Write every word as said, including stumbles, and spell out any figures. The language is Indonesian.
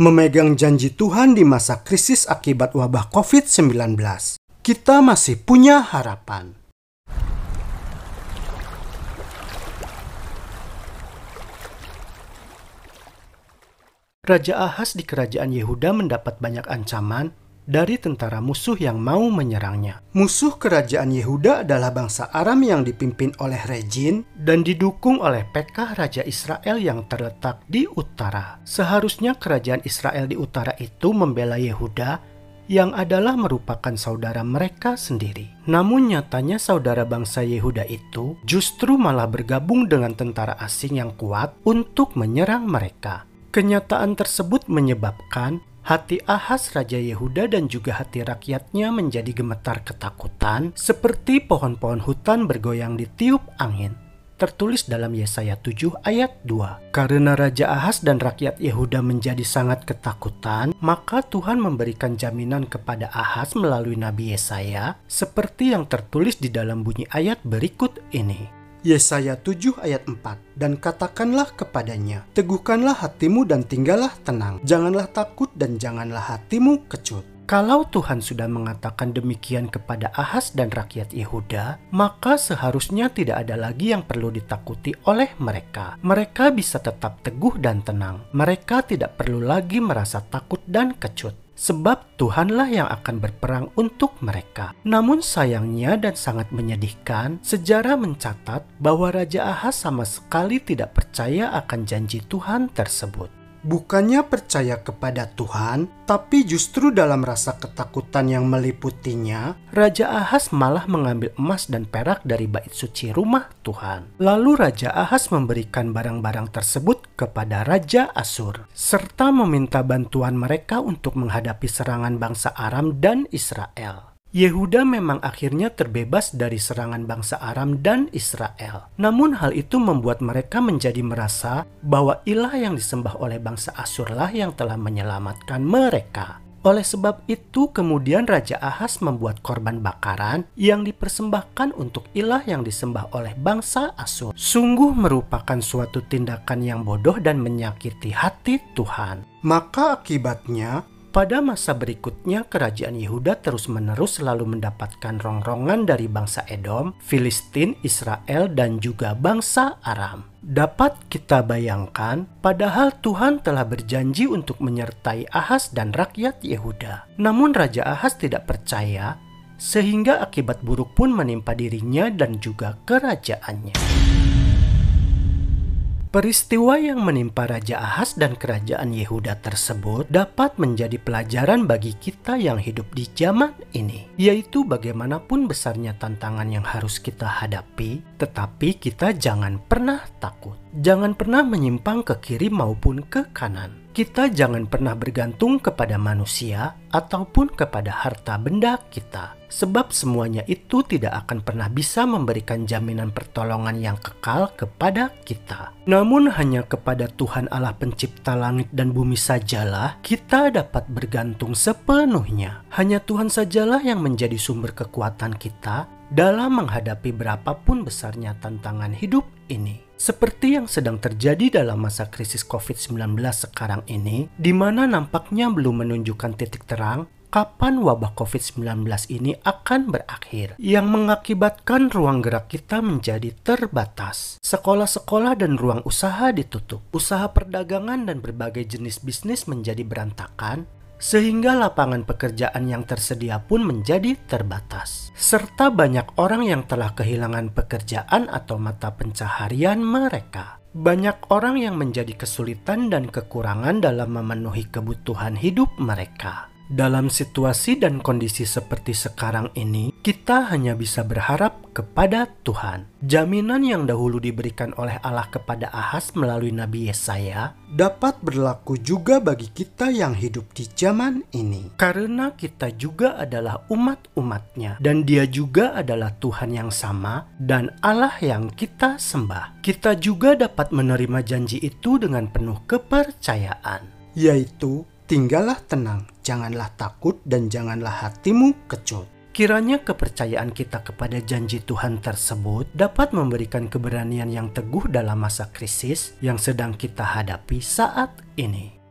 memegang janji Tuhan di masa krisis akibat wabah covid sembilan belas. Kita masih punya harapan. Raja Ahaz di kerajaan Yehuda mendapat banyak ancaman dari tentara musuh yang mau menyerangnya. Musuh kerajaan Yehuda adalah bangsa Aram yang dipimpin oleh Rezin dan didukung oleh Pekah, raja Israel yang terletak di utara. Seharusnya kerajaan Israel di utara itu membela Yehuda yang adalah merupakan saudara mereka sendiri. Namun nyatanya saudara bangsa Yehuda itu justru malah bergabung dengan tentara asing yang kuat untuk menyerang mereka. Kenyataan tersebut menyebabkan hati Ahaz Raja Yehuda dan juga hati rakyatnya menjadi gemetar ketakutan seperti pohon-pohon hutan bergoyang ditiup angin. Tertulis dalam Yesaya tujuh ayat dua. Karena Raja Ahaz dan rakyat Yehuda menjadi sangat ketakutan, maka Tuhan memberikan jaminan kepada Ahaz melalui Nabi Yesaya seperti yang tertulis di dalam bunyi ayat berikut ini. Yesaya tujuh ayat empat, dan katakanlah kepadanya, teguhkanlah hatimu dan tinggallah tenang, janganlah takut dan janganlah hatimu kecut. Kalau Tuhan sudah mengatakan demikian kepada Ahaz dan rakyat Yehuda, maka seharusnya tidak ada lagi yang perlu ditakuti oleh mereka. Mereka bisa tetap teguh dan tenang, mereka tidak perlu lagi merasa takut dan kecut. Sebab Tuhanlah yang akan berperang untuk mereka. Namun sayangnya dan sangat menyedihkan, sejarah mencatat bahwa Raja Ahaz sama sekali tidak percaya akan janji Tuhan tersebut. Bukannya percaya kepada Tuhan, tapi justru dalam rasa ketakutan yang meliputinya, Raja Ahaz malah mengambil emas dan perak dari bait suci rumah Tuhan. Lalu Raja Ahaz memberikan barang-barang tersebut kepada Raja Asur, serta meminta bantuan mereka untuk menghadapi serangan bangsa Aram dan Israel. Yehuda memang akhirnya terbebas dari serangan bangsa Aram dan Israel. Namun hal itu membuat mereka menjadi merasa bahwa ilah yang disembah oleh bangsa Asurlah yang telah menyelamatkan mereka. Oleh sebab itu kemudian Raja Ahaz membuat korban bakaran yang dipersembahkan untuk ilah yang disembah oleh bangsa Asur. Sungguh merupakan suatu tindakan yang bodoh dan menyakiti hati Tuhan. Maka akibatnya, pada masa berikutnya, kerajaan Yehuda terus-menerus selalu mendapatkan rongrongan dari bangsa Edom, Filistin, Israel, dan juga bangsa Aram. Dapat kita bayangkan, padahal Tuhan telah berjanji untuk menyertai Ahaz dan rakyat Yehuda. Namun Raja Ahaz tidak percaya, sehingga akibat buruk pun menimpa dirinya dan juga kerajaannya. Peristiwa yang menimpa Raja Ahaz dan kerajaan Yehuda tersebut dapat menjadi pelajaran bagi kita yang hidup di zaman ini. Yaitu bagaimanapun besarnya tantangan yang harus kita hadapi, tetapi kita jangan pernah takut. Jangan pernah menyimpang ke kiri maupun ke kanan. Kita jangan pernah bergantung kepada manusia ataupun kepada harta benda kita. Sebab semuanya itu tidak akan pernah bisa memberikan jaminan pertolongan yang kekal kepada kita. Namun hanya kepada Tuhan Allah pencipta langit dan bumi sajalah kita dapat bergantung sepenuhnya. Hanya Tuhan sajalah yang menjadi sumber kekuatan kita dalam menghadapi berapapun besarnya tantangan hidup ini. Seperti yang sedang terjadi dalam masa krisis covid sembilan belas sekarang ini, di mana nampaknya belum menunjukkan titik terang kapan wabah covid sembilan belas ini akan berakhir, yang mengakibatkan ruang gerak kita menjadi terbatas. Sekolah-sekolah dan ruang usaha ditutup, usaha perdagangan dan berbagai jenis bisnis menjadi berantakan, sehingga lapangan pekerjaan yang tersedia pun menjadi terbatas. Serta banyak orang yang telah kehilangan pekerjaan atau mata pencaharian mereka. Banyak orang yang menjadi kesulitan dan kekurangan dalam memenuhi kebutuhan hidup mereka. Dalam situasi dan kondisi seperti sekarang ini, kita hanya bisa berharap kepada Tuhan. Jaminan yang dahulu diberikan oleh Allah kepada Ahaz melalui Nabi Yesaya dapat berlaku juga bagi kita yang hidup di zaman ini. Karena kita juga adalah umat-umatnya dan dia juga adalah Tuhan yang sama dan Allah yang kita sembah. Kita juga dapat menerima janji itu dengan penuh kepercayaan, yaitu tinggallah tenang, janganlah takut dan janganlah hatimu kecut. Kiranya kepercayaan kita kepada janji Tuhan tersebut dapat memberikan keberanian yang teguh dalam masa krisis yang sedang kita hadapi saat ini.